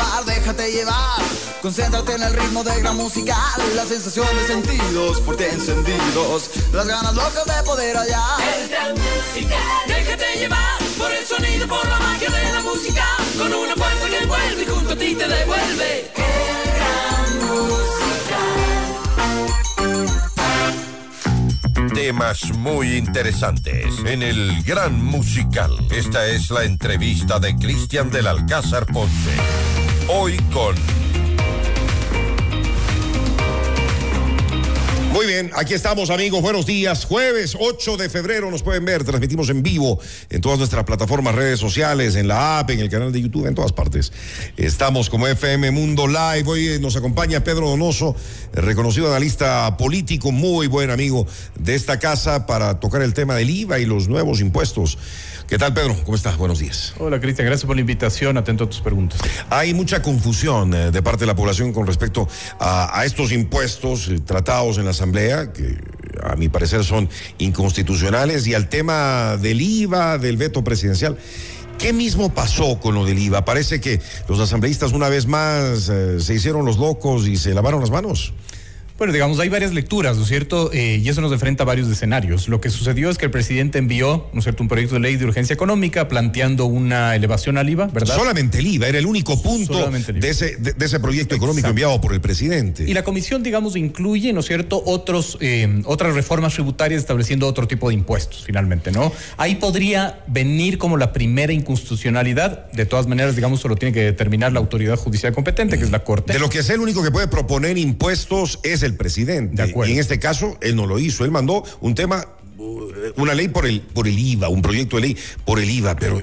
llevar, déjate llevar. Concéntrate en el ritmo del gran musical. La sensación de sentidos fuerte encendidos, las ganas locas de poder hallar. El gran musical, déjate llevar por el sonido, por la magia de la música, con una fuerza que envuelve y junto a ti te devuelve. El gran musical. Temas muy interesantes en el gran musical. Esta es la entrevista de Cristian del Alcázar Ponce. Hoy con... Muy bien, aquí estamos, amigos, buenos días, jueves 8 de febrero, nos pueden ver, transmitimos en vivo en todas nuestras plataformas, redes sociales, en la app, en el canal de YouTube, en todas partes. Estamos como FM Mundo Live, hoy nos acompaña Pedro Donoso, reconocido analista político, muy buen amigo de esta casa, para tocar el tema del IVA y los nuevos impuestos. ¿Qué tal, Pedro? ¿Cómo estás? Buenos días. Hola, Cristian, gracias por la invitación, atento a tus preguntas. Hay mucha confusión de parte de la población con respecto a estos impuestos tratados en la Asamblea, que a mi parecer son inconstitucionales, y al tema del IVA, del veto presidencial. ¿Qué mismo pasó con lo del IVA? Parece que los asambleístas una vez más se hicieron los locos y se lavaron las manos. Bueno, digamos, hay varias lecturas, ¿no es cierto? Y eso nos enfrenta a varios escenarios. Lo que sucedió es que el presidente envió, ¿no es cierto?, un proyecto de ley de urgencia económica planteando una elevación al IVA, ¿verdad? Solamente el IVA, era el único punto de ese proyecto económico enviado por el presidente. Y la comisión, digamos, incluye, ¿no es cierto?, otras reformas tributarias estableciendo otro tipo de impuestos, finalmente, ¿no? Ahí podría venir como la primera inconstitucionalidad. De todas maneras, digamos, solo tiene que determinar la autoridad judicial competente, que es la Corte. De lo que es el único que puede proponer impuestos es el presidente. De acuerdo. Y en este caso, él no lo hizo, él mandó un tema, una ley por el IVA, un proyecto de ley por el IVA, pero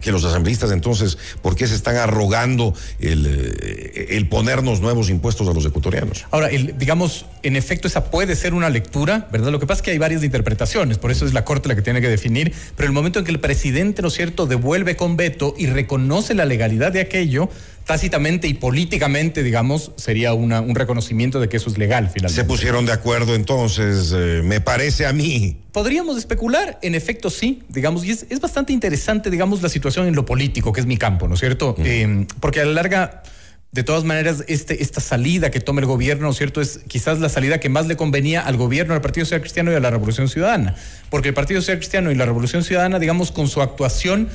que los asambleístas entonces, ¿por qué se están arrogando el ponernos nuevos impuestos a los ecuatorianos? Ahora, digamos, en efecto esa puede ser una lectura, ¿verdad? Lo que pasa es que hay varias interpretaciones, por eso es la Corte la que tiene que definir, pero el momento en que el presidente, ¿no es cierto?, devuelve con veto y reconoce la legalidad de aquello, tácitamente y políticamente, digamos, sería un reconocimiento de que eso es legal, finalmente. Se pusieron de acuerdo, entonces, me parece a mí. Podríamos especular, en efecto, sí, digamos, y es bastante interesante, digamos, la situación en lo político, que es mi campo, ¿no es cierto? Porque a la larga... De todas maneras, esta salida que toma el gobierno, ¿no es cierto?, es quizás la salida que más le convenía al gobierno, al Partido Social Cristiano y a la Revolución Ciudadana. Porque el Partido Social Cristiano y la Revolución Ciudadana, digamos, con su actuación,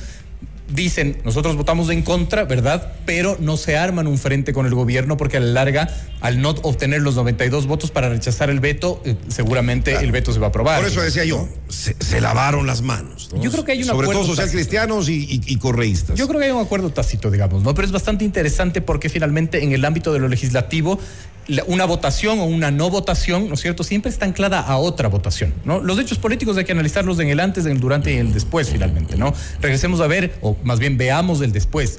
dicen, nosotros votamos en contra, ¿verdad?, pero no se arman un frente con el gobierno porque a la larga, al no obtener los 92 votos para rechazar el veto, seguramente claro, el veto se va a aprobar. Por eso decía yo, se lavaron las manos, ¿no? Yo creo que hay un acuerdo. Sobre todo social cristianos y correístas. Yo creo que hay un acuerdo tácito, digamos, ¿no? Pero es bastante interesante porque finalmente en el ámbito de lo legislativo, una votación o una no votación, ¿no es cierto?, siempre está anclada a otra votación, ¿no? Los hechos políticos hay que analizarlos en el antes, en el durante y en el después, finalmente, ¿no? Regresemos a ver, o más bien veamos el después.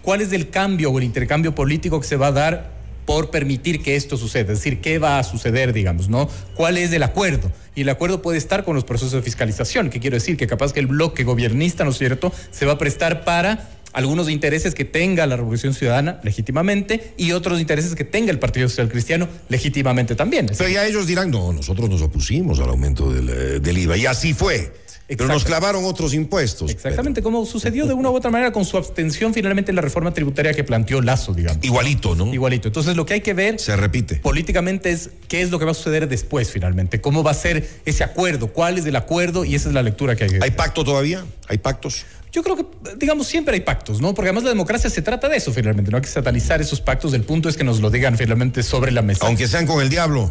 ¿Cuál es el cambio o el intercambio político que se va a dar por permitir que esto suceda? Es decir, ¿qué va a suceder, digamos, no? ¿Cuál es el acuerdo? Y el acuerdo puede estar con los procesos de fiscalización, que quiero decir que capaz que el bloque gobernista, ¿no es cierto?, se va a prestar para... algunos intereses que tenga la Revolución Ciudadana legítimamente y otros intereses que tenga el Partido Social Cristiano legítimamente también. Pero ya ellos dirán, no, nosotros nos opusimos al aumento del IVA y así fue. Pero nos clavaron otros impuestos. Exactamente, Pedro, como sucedió de una u otra manera con su abstención finalmente en la reforma tributaria que planteó Lasso, digamos. Igualito, ¿no? Igualito. Entonces lo que hay que ver... Se repite. Políticamente es qué es lo que va a suceder después finalmente, cómo va a ser ese acuerdo, cuál es el acuerdo y esa es la lectura que hay que... ¿Hay pacto todavía? ¿Hay pactos? Yo creo que, digamos, siempre hay pactos, ¿no? Porque además la democracia se trata de eso finalmente, no hay que satanizar esos pactos, el punto es que nos lo digan finalmente sobre la mesa. Aunque sean con el diablo.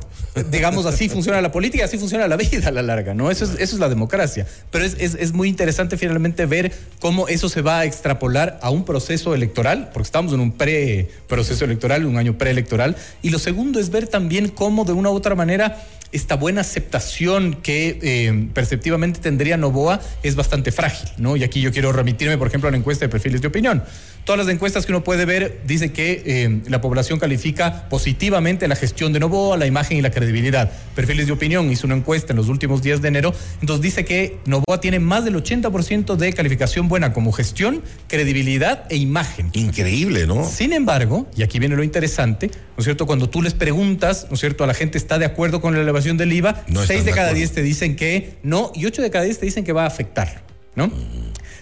Digamos, así funciona la política, así funciona la vida a la larga, ¿no? Eso es la democracia. Pero es muy interesante finalmente ver cómo eso se va a extrapolar a un proceso electoral, porque estamos en un pre-proceso electoral, un año preelectoral, y lo segundo es ver también cómo de una u otra manera esta buena aceptación que perceptivamente tendría Noboa es bastante frágil, ¿no? Y aquí yo quiero remitirme, por ejemplo, a la encuesta de perfiles de opinión. Todas las encuestas que uno puede ver dice que la población califica positivamente la gestión de Noboa, la imagen y la credibilidad. Perfiles de opinión hizo una encuesta en los últimos días de enero, entonces dice que Noboa tiene más del 80% de calificación buena como gestión, credibilidad e imagen. Increíble, ¿no? Sin embargo, y aquí viene lo interesante, ¿no es cierto?, cuando tú les preguntas, ¿no es cierto?, a la gente está de acuerdo con la elevación del IVA, 6 de cada 10 te dicen que no y 8 de cada 10 te dicen que va a afectar, ¿no?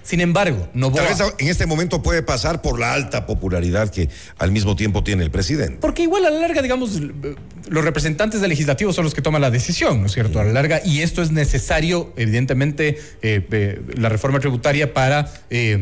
Sin embargo, Noboa... Tal vez en este momento puede pasar por la alta popularidad que al mismo tiempo tiene el presidente. Porque igual a la larga, digamos, los representantes del legislativo son los que toman la decisión, ¿no es cierto? A la larga, y esto es necesario, evidentemente, la reforma tributaria para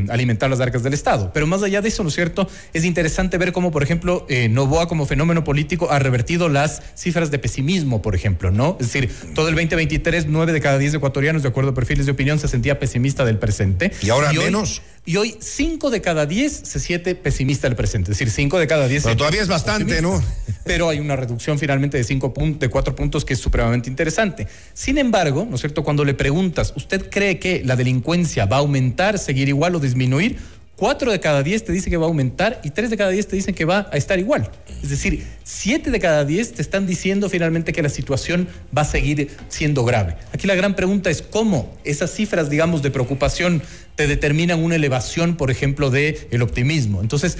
alimentar las arcas del Estado. Pero más allá de eso, ¿no es cierto? Es interesante ver cómo, por ejemplo, Noboa como fenómeno político ha revertido las cifras de pesimismo, por ejemplo, ¿no? Es decir, todo el 2023, 9 de cada 10 ecuatorianos, de acuerdo a perfiles de opinión, se sentía pesimista del presente. ¿Y ahora menos? Y hoy 5 de cada 10 se siente pesimista del presente. Es decir, 5 de cada 10. Pero todavía es bastante, ¿no? Pero hay una reducción finalmente de 4 puntos que es supremamente interesante. Sin embargo, ¿no es cierto? Cuando le preguntas, ¿usted cree que la delincuencia va a aumentar, seguir igual o disminuir? 4 de cada 10 te dice que va a aumentar y 3 de cada 10 te dicen que va a estar igual. Es decir, 7 de cada 10 te están diciendo finalmente que la situación va a seguir siendo grave. Aquí la gran pregunta es cómo esas cifras, digamos, de preocupación te determinan una elevación, por ejemplo, del optimismo. Entonces,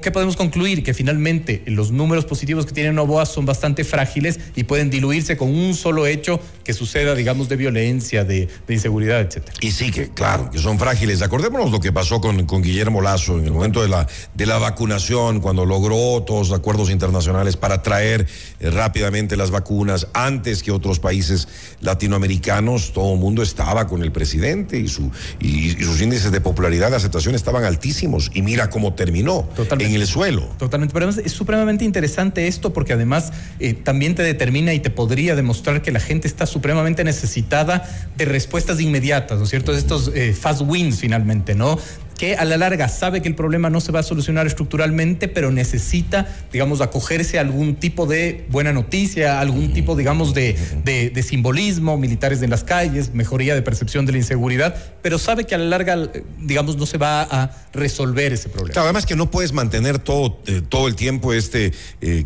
¿qué podemos concluir? Que finalmente los números positivos que tiene Noboa son bastante frágiles y pueden diluirse con un solo hecho que suceda, digamos, de violencia, de inseguridad, etcétera. Y sí que, claro, que son frágiles. Acordémonos lo que pasó con Guillermo Lasso en el momento de la vacunación, cuando logró todos los acuerdos internacionales para traer rápidamente las vacunas antes que otros países latinoamericanos. Todo el mundo estaba con el presidente y sus índices de popularidad, de aceptación estaban altísimos. Y mira cómo terminó. Totalmente, en el suelo. Totalmente, pero además es supremamente interesante esto porque además también te determina y te podría demostrar que la gente está supremamente necesitada de respuestas inmediatas, ¿no es cierto? De estos fast wins finalmente, ¿no? Que a la larga sabe que el problema no se va a solucionar estructuralmente, pero necesita, digamos, acogerse a algún tipo de buena noticia, algún tipo, digamos, de simbolismo, militares en las calles, mejoría de percepción de la inseguridad, pero sabe que a la larga, digamos, no se va a resolver ese problema. Claro, además que no puedes mantener todo el tiempo este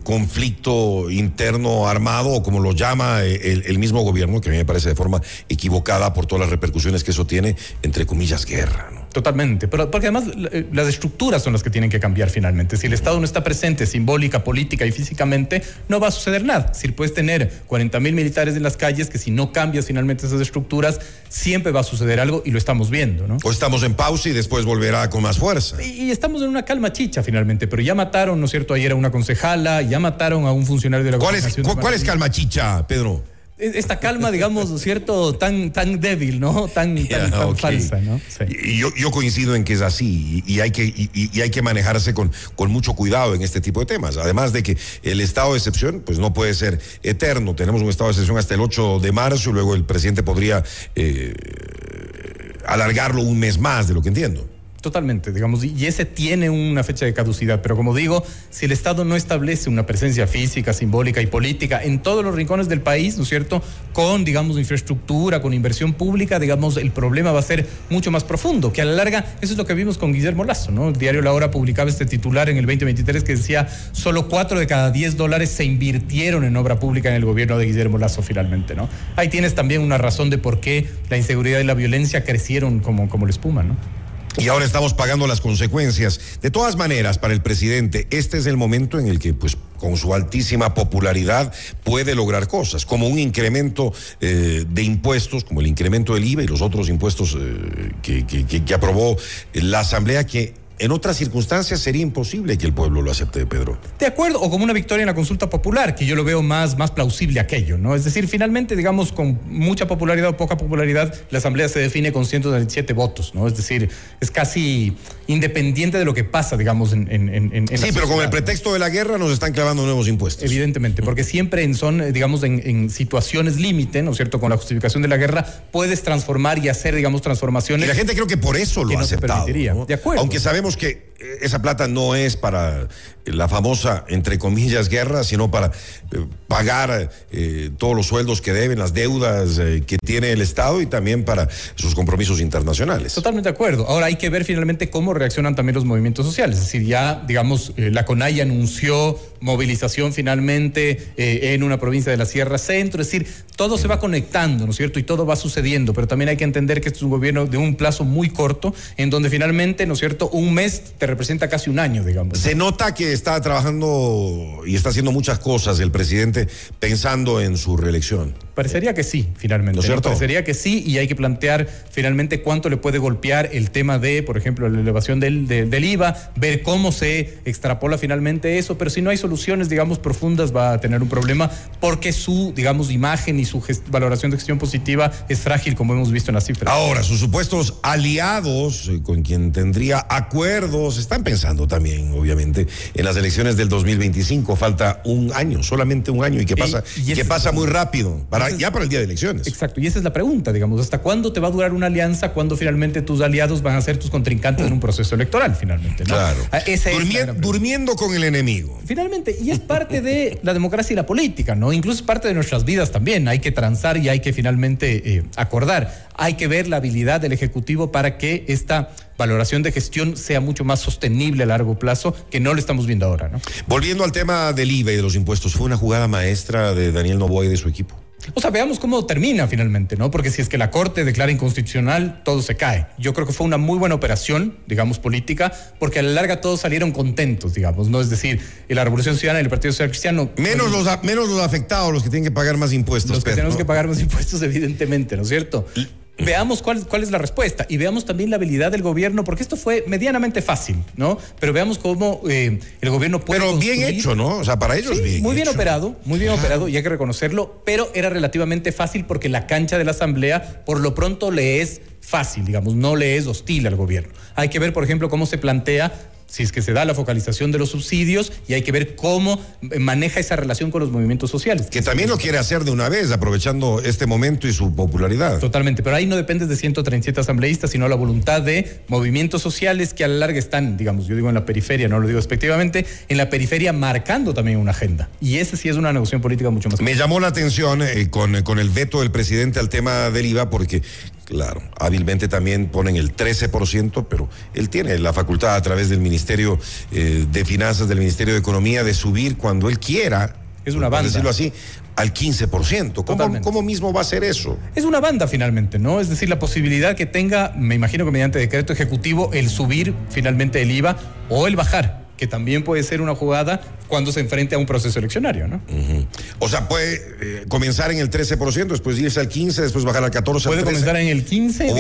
conflicto interno armado, o como lo llama el mismo gobierno, que a mí me parece de forma equivocada por todas las repercusiones que eso tiene, entre comillas, guerra, ¿no? Totalmente, pero porque además las estructuras son las que tienen que cambiar finalmente. Si el Estado no está presente simbólica, política y físicamente, no va a suceder nada. Si puedes tener 40.000 militares en las calles, que si no cambias finalmente esas estructuras, siempre va a suceder algo y lo estamos viendo, ¿no? O estamos en pausa y después volverá con más fuerza. Y estamos en una calma chicha finalmente, pero ya mataron, ¿no es cierto?, ayer a una concejala, ya mataron a un funcionario de la gobernación. ¿Cuál es calma chicha, Pedro? Esta calma, digamos, ¿no es cierto?, tan débil, ¿no? Tan falsa, ¿no? Sí. Yo coincido en que es así y hay que manejarse con mucho cuidado en este tipo de temas. Además de que el estado de excepción, pues no puede ser eterno. Tenemos un estado de excepción hasta el 8 de marzo y luego el presidente podría alargarlo un mes más, de lo que entiendo. Totalmente, digamos, y ese tiene una fecha de caducidad, pero como digo, si el Estado no establece una presencia física, simbólica y política en todos los rincones del país, ¿no es cierto?, con, digamos, infraestructura, con inversión pública, digamos, el problema va a ser mucho más profundo, que a la larga, eso es lo que vimos con Guillermo Lasso, ¿no? El diario La Hora publicaba este titular en el 2023 que decía, solo 4 de cada 10 dólares se invirtieron en obra pública en el gobierno de Guillermo Lasso finalmente, ¿no? Ahí tienes también una razón de por qué la inseguridad y la violencia crecieron como la espuma, ¿no? Y ahora estamos pagando las consecuencias. De todas maneras, para el presidente, este es el momento en el que, pues, con su altísima popularidad, puede lograr cosas, como un incremento de impuestos, como el incremento del IVA y los otros impuestos que aprobó la Asamblea, que en otras circunstancias sería imposible que el pueblo lo acepte, Pedro. De acuerdo, o como una victoria en la consulta popular, que yo lo veo más plausible aquello, ¿no? Es decir, finalmente, digamos, con mucha popularidad o poca popularidad, la Asamblea se define con 137 votos, ¿no? Es decir, es casi independiente de lo que pasa, digamos, en sí, pero con el pretexto de la guerra nos están clavando nuevos impuestos. Evidentemente, porque siempre en situaciones límite, ¿no es cierto?, con la justificación de la guerra, puedes transformar y hacer, digamos, transformaciones. Y la gente creo que por eso lo ha aceptado, ¿no? De acuerdo. Aunque sabemos que esa plata no es para la famosa, entre comillas, guerra, sino para pagar todos los sueldos que deben, las deudas que tiene el Estado y también para sus compromisos internacionales. Totalmente de acuerdo. Ahora hay que ver finalmente cómo reaccionan también los movimientos sociales. Es decir, ya, digamos, la CONAIE anunció movilización finalmente en una provincia de la Sierra Centro. Es decir, todo se va conectando, ¿no es cierto? Y todo va sucediendo, pero también hay que entender que este es un gobierno de un plazo muy corto, en donde finalmente, ¿no es cierto?, un mes te representa casi un año, digamos. Se nota que está trabajando y está haciendo muchas cosas el presidente pensando en su reelección. Parecería que sí, finalmente, ¿no es cierto? Parecería que sí, y hay que plantear finalmente cuánto le puede golpear el tema de, por ejemplo, la elevación del IVA, ver cómo se extrapola finalmente eso, pero si no hay soluciones, digamos, profundas, va a tener un problema, porque su, digamos, imagen y su valoración de gestión positiva es frágil, como hemos visto en las cifras. Ahora, sus supuestos aliados, con quien tendría acuerdos, están pensando también, obviamente, en las elecciones del 2025, falta un año, solamente un año, y que pasa, pasa muy rápido, para el día de elecciones. Exacto, y esa es la pregunta, digamos, ¿hasta cuándo te va a durar una alianza? ¿Cuándo finalmente tus aliados van a ser tus contrincantes en un proceso electoral, finalmente, ¿no? Claro, durmiendo con el enemigo. Finalmente, y es parte de la democracia y la política, ¿no? Incluso es parte de nuestras vidas también, hay que transar y hay que finalmente acordar. Hay que ver la habilidad del Ejecutivo para que esta valoración de gestión sea mucho más sostenible a largo plazo, que no lo estamos viendo ahora, ¿no? Volviendo al tema del IVA y de los impuestos, ¿fue una jugada maestra de Daniel Noboa y de su equipo? O sea, veamos cómo termina finalmente, ¿no? Porque si es que la Corte declara inconstitucional, todo se cae. Yo creo que fue una muy buena operación, digamos, política, porque a la larga todos salieron contentos, digamos, ¿no? Es decir, la Revolución Ciudadana y el Partido Social Cristiano... Menos los afectados, los que tienen que pagar más impuestos. Los que tenemos que pagar más impuestos, evidentemente, ¿no es cierto? Veamos cuál es la respuesta y veamos también la habilidad del gobierno, porque esto fue medianamente fácil, ¿no? Pero veamos cómo el gobierno puede construir. Bien hecho, ¿no? O sea, para ellos sí, bien muy bien hecho. Operado, muy bien operado, y hay que reconocerlo, pero era relativamente fácil porque la cancha de la Asamblea por lo pronto le es fácil, digamos, no le es hostil al gobierno. Hay que ver, por ejemplo, cómo se plantea, si es que se da la focalización de los subsidios, y hay que ver cómo maneja esa relación con los movimientos sociales. Que también lo quiere hacer de una vez, aprovechando este momento y su popularidad. Totalmente, pero ahí no depende de 137 asambleístas, sino la voluntad de movimientos sociales que a la larga están, digamos, yo digo en la periferia, no lo digo despectivamente, en la periferia marcando también una agenda. Y esa sí es una negociación política mucho más. Me llamó la atención con el veto del presidente al tema del IVA, porque... Claro, hábilmente también ponen el 13%, pero él tiene la facultad a través del Ministerio de Finanzas, del Ministerio de Economía, de subir cuando él quiera. Es una banda. Por decirlo así, al 15%. ¿Cómo mismo va a ser eso? Es una banda finalmente, ¿no? Es decir, la posibilidad que tenga, me imagino que mediante decreto ejecutivo, el subir finalmente el IVA o el bajar, que también puede ser una jugada cuando se enfrente a un proceso eleccionario, ¿no? Uh-huh. O sea, puede comenzar en el 13%, después irse al 15%, después bajar al 14%, puede al 13%. Comenzar en el 15%.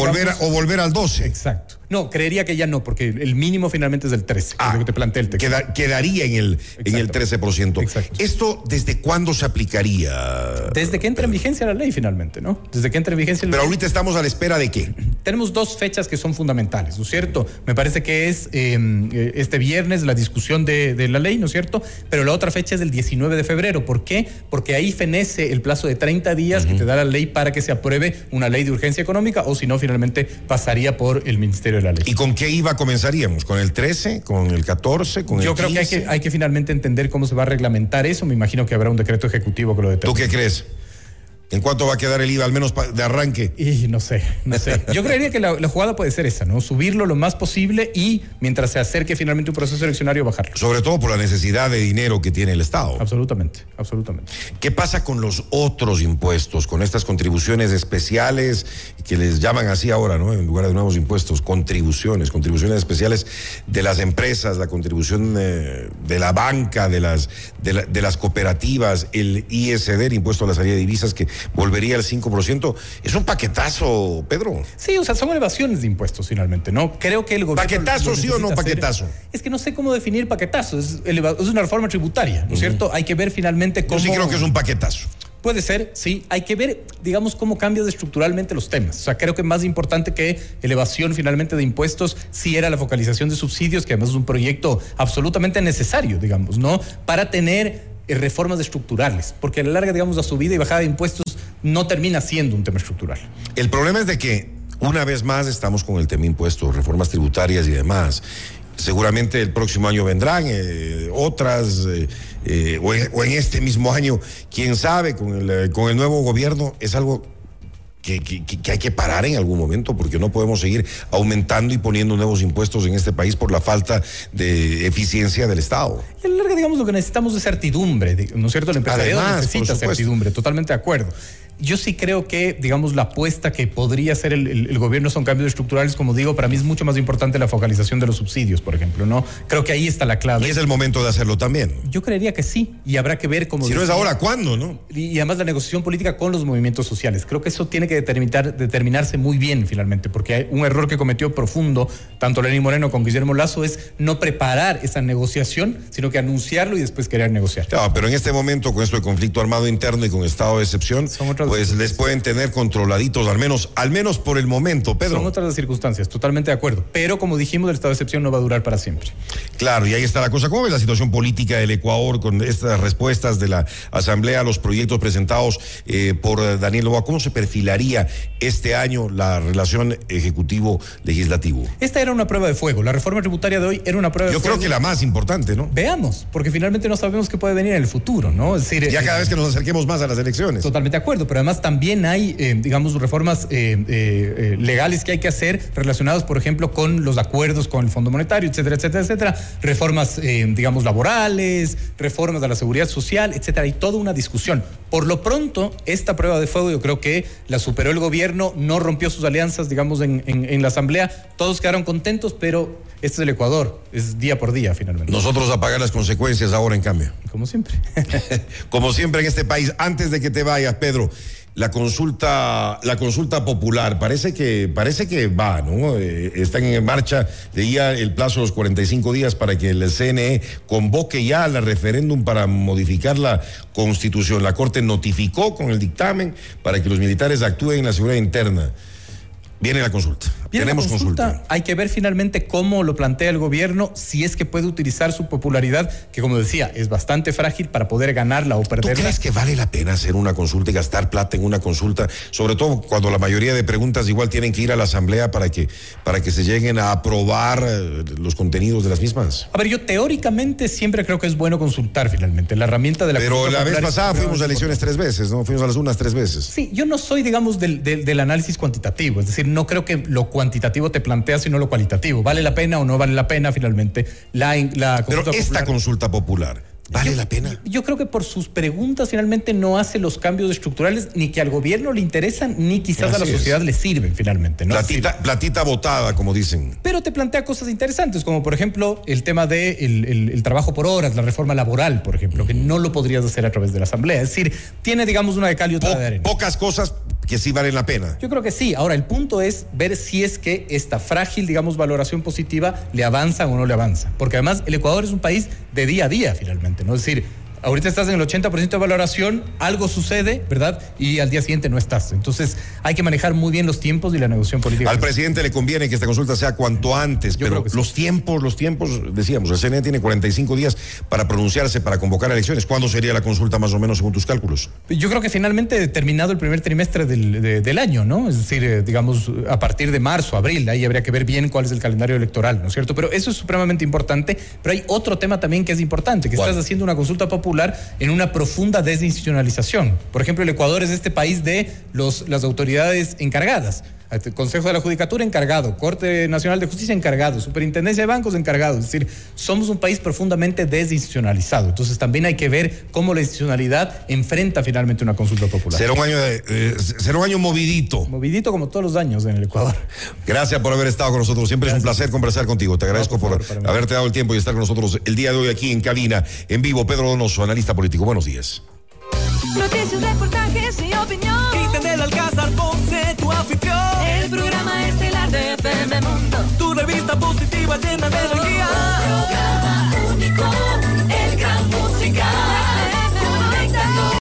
O volver al 12%. Exacto. No, creería que ya no, porque el mínimo finalmente es del 13%, que es lo que te plantea el texto. Quedaría en el 13%. Exacto. ¿Esto desde cuándo se aplicaría? Desde que entre en vigencia la ley finalmente, ¿no? Desde que entre en vigencia la ley. Pero ahorita estamos a la espera de qué. Tenemos dos fechas que son fundamentales, ¿no es cierto? Me parece que es este viernes la discusión de la ley, ¿no es cierto? Pero la otra fecha es el 19 de febrero. ¿Por qué? Porque ahí fenece el plazo de 30 días que te da la ley para que se apruebe una ley de urgencia económica, o si no, finalmente pasaría por el Ministerio de la Ley. ¿Y con qué IVA comenzaríamos? ¿Con el 13? ¿Con el 14? ¿Con el 15? Yo creo que hay que finalmente entender cómo se va a reglamentar eso. Me imagino que habrá un decreto ejecutivo que lo determine. ¿Tú qué crees? ¿En cuánto va a quedar el IVA, al menos de arranque? Y no sé. Yo creería que la jugada puede ser esa, ¿no? Subirlo lo más posible y, mientras se acerque finalmente un proceso eleccionario, bajarlo. Sobre todo por la necesidad de dinero que tiene el Estado. Absolutamente. ¿Qué pasa con los otros impuestos, con estas contribuciones especiales, que les llaman así ahora, ¿no? En lugar de nuevos impuestos, contribuciones especiales de las empresas, la contribución de la banca, de las cooperativas, el ISD, el impuesto a la salida de divisas, que volvería al 5%. Es un paquetazo, Pedro. Sí, o sea, son elevaciones de impuestos finalmente, ¿no? Creo que el gobierno... ¿Paquetazo sí o no paquetazo? Es que no sé cómo definir paquetazo. Es una reforma tributaria, ¿no es cierto? Hay que ver finalmente cómo... Yo sí creo que es un paquetazo. Puede ser, sí. Hay que ver, digamos, cómo cambian estructuralmente los temas. O sea, creo que más importante que elevación finalmente de impuestos sí era la focalización de subsidios, que además es un proyecto absolutamente necesario, digamos, ¿no? Para tener... reformas estructurales, porque a la larga, digamos, la subida y bajada de impuestos no termina siendo un tema estructural. El problema es de que, una vez más, estamos con el tema de impuestos, reformas tributarias y demás. Seguramente el próximo año vendrán otras, o en este mismo año, quién sabe, con el nuevo gobierno. Es algo que hay que parar en algún momento, porque no podemos seguir aumentando y poniendo nuevos impuestos en este país por la falta de eficiencia del Estado. Y a la larga, digamos, lo que necesitamos es certidumbre, ¿no es cierto? El empresariado necesita certidumbre, totalmente de acuerdo. Yo sí creo que, digamos, la apuesta que podría hacer el gobierno son cambios estructurales. Como digo, para mí es mucho más importante la focalización de los subsidios, por ejemplo, ¿no? Creo que ahí está la clave. Y es el momento de hacerlo también. Yo creería que sí, y habrá que ver cómo... Si decía, no es ahora, ¿cuándo, no? Y además la negociación política con los movimientos sociales. Creo que eso tiene que determinarse muy bien, finalmente, porque hay un error que cometió profundo, tanto Lenín Moreno como Guillermo Lasso, es no preparar esa negociación, sino que anunciarlo y después querer negociar. Claro, pero en este momento, con esto de conflicto armado interno y con estado de excepción... Son otras pues les pueden tener controladitos, al menos por el momento, Pedro. Son otras las circunstancias, totalmente de acuerdo. Pero como dijimos, el estado de excepción no va a durar para siempre. Claro, y ahí está la cosa. ¿Cómo ves la situación política del Ecuador con estas respuestas de la Asamblea, los proyectos presentados por Daniel Noboa? ¿Cómo se perfilaría este año la relación ejecutivo-legislativo? Esta era una prueba de fuego. La reforma tributaria de hoy era una prueba de fuego. Yo creo que la más importante, ¿no? Veamos, porque finalmente no sabemos qué puede venir en el futuro, ¿no? Es decir, ya cada vez que nos acerquemos más a las elecciones. Totalmente de acuerdo. Pero además también hay, digamos, reformas legales que hay que hacer relacionadas, por ejemplo, con los acuerdos con el Fondo Monetario, etcétera, etcétera, etcétera. Reformas, digamos, laborales, reformas a la seguridad social, etcétera. Y toda una discusión. Por lo pronto, esta prueba de fuego yo creo que la superó el gobierno, no rompió sus alianzas, digamos, en la Asamblea. Todos quedaron contentos, pero este es el Ecuador. Es día por día, finalmente. Nosotros a pagar las consecuencias ahora, en cambio. Como siempre. Como siempre en este país. Antes de que te vayas, Pedro, la consulta popular parece que va, ¿no? Están en marcha, leía el plazo de los 45 días para que el CNE convoque ya al referéndum para modificar la Constitución. La Corte notificó con el dictamen para que los militares actúen en la seguridad interna. Viene la consulta. Tenemos consulta. Hay que ver finalmente cómo lo plantea el gobierno, si es que puede utilizar su popularidad, que como decía, es bastante frágil, para poder ganarla o perderla. ¿Tú crees que vale la pena hacer una consulta y gastar plata en una consulta? Sobre todo cuando la mayoría de preguntas igual tienen que ir a la Asamblea para que se lleguen a aprobar los contenidos de las mismas. A ver, yo teóricamente siempre creo que es bueno consultar finalmente. La herramienta de la consulta. Pero la vez pasada fuimos a elecciones 3 veces, ¿no? Fuimos a las unas 3 veces. Sí, yo no soy, digamos, del análisis cuantitativo, es decir, no creo que lo cuantitativo te plantea, sino lo cualitativo. ¿Vale la pena o no vale la pena finalmente la consulta popular? Pero esta consulta popular, ¿vale la pena? Yo creo que por sus preguntas finalmente no hace los cambios estructurales, ni que al gobierno le interesan, ni quizás a la sociedad le sirven finalmente, ¿no? Platita botada, como dicen. Pero te plantea cosas interesantes, como por ejemplo el tema de el trabajo por horas, la reforma laboral, por ejemplo, que no lo podrías hacer a través de la Asamblea. Es decir, tiene, digamos, una de cal y otra de arena. Pocas cosas que sí valen la pena. Yo creo que sí. Ahora, el punto es ver si es que esta frágil, digamos, valoración positiva le avanza o no le avanza. Porque además el Ecuador es un país de día a día, finalmente, ¿no? Es decir, ahorita estás en el 80% de valoración, algo sucede, ¿verdad? Y al día siguiente no estás. Entonces, hay que manejar muy bien los tiempos y la negociación política. Al presidente le conviene que esta consulta sea cuanto antes, pero los tiempos, decíamos, el CNE tiene 45 días para pronunciarse, para convocar elecciones. ¿Cuándo sería la consulta, más o menos, según tus cálculos? Yo creo que finalmente terminado el primer trimestre del año, ¿no? Es decir, digamos, a partir de marzo, abril, ahí habría que ver bien cuál es el calendario electoral, ¿no es cierto? Pero eso es supremamente importante. Pero hay otro tema también que es importante, que estás haciendo una consulta popular en una profunda desinstitucionalización. Por ejemplo, el Ecuador es este país de las autoridades encargadas. El Consejo de la Judicatura encargado, Corte Nacional de Justicia encargado, Superintendencia de Bancos encargado. Es decir, somos un país profundamente desinstitucionalizado. Entonces también hay que ver cómo la institucionalidad enfrenta finalmente una consulta popular. Será un año movidito. Movidito como todos los años en el Ecuador. Gracias por haber estado con nosotros. Siempre es un placer conversar contigo. Te agradezco por haberte dado el tiempo y estar con nosotros el día de hoy aquí en cabina, en vivo. Pedro Donoso, analista político. Buenos días. Noticias, reportajes y opinión. Cristian del Alcázar Ponce, tu anfitrión. El programa estelar de FM Mundo. Tu revista positiva llena de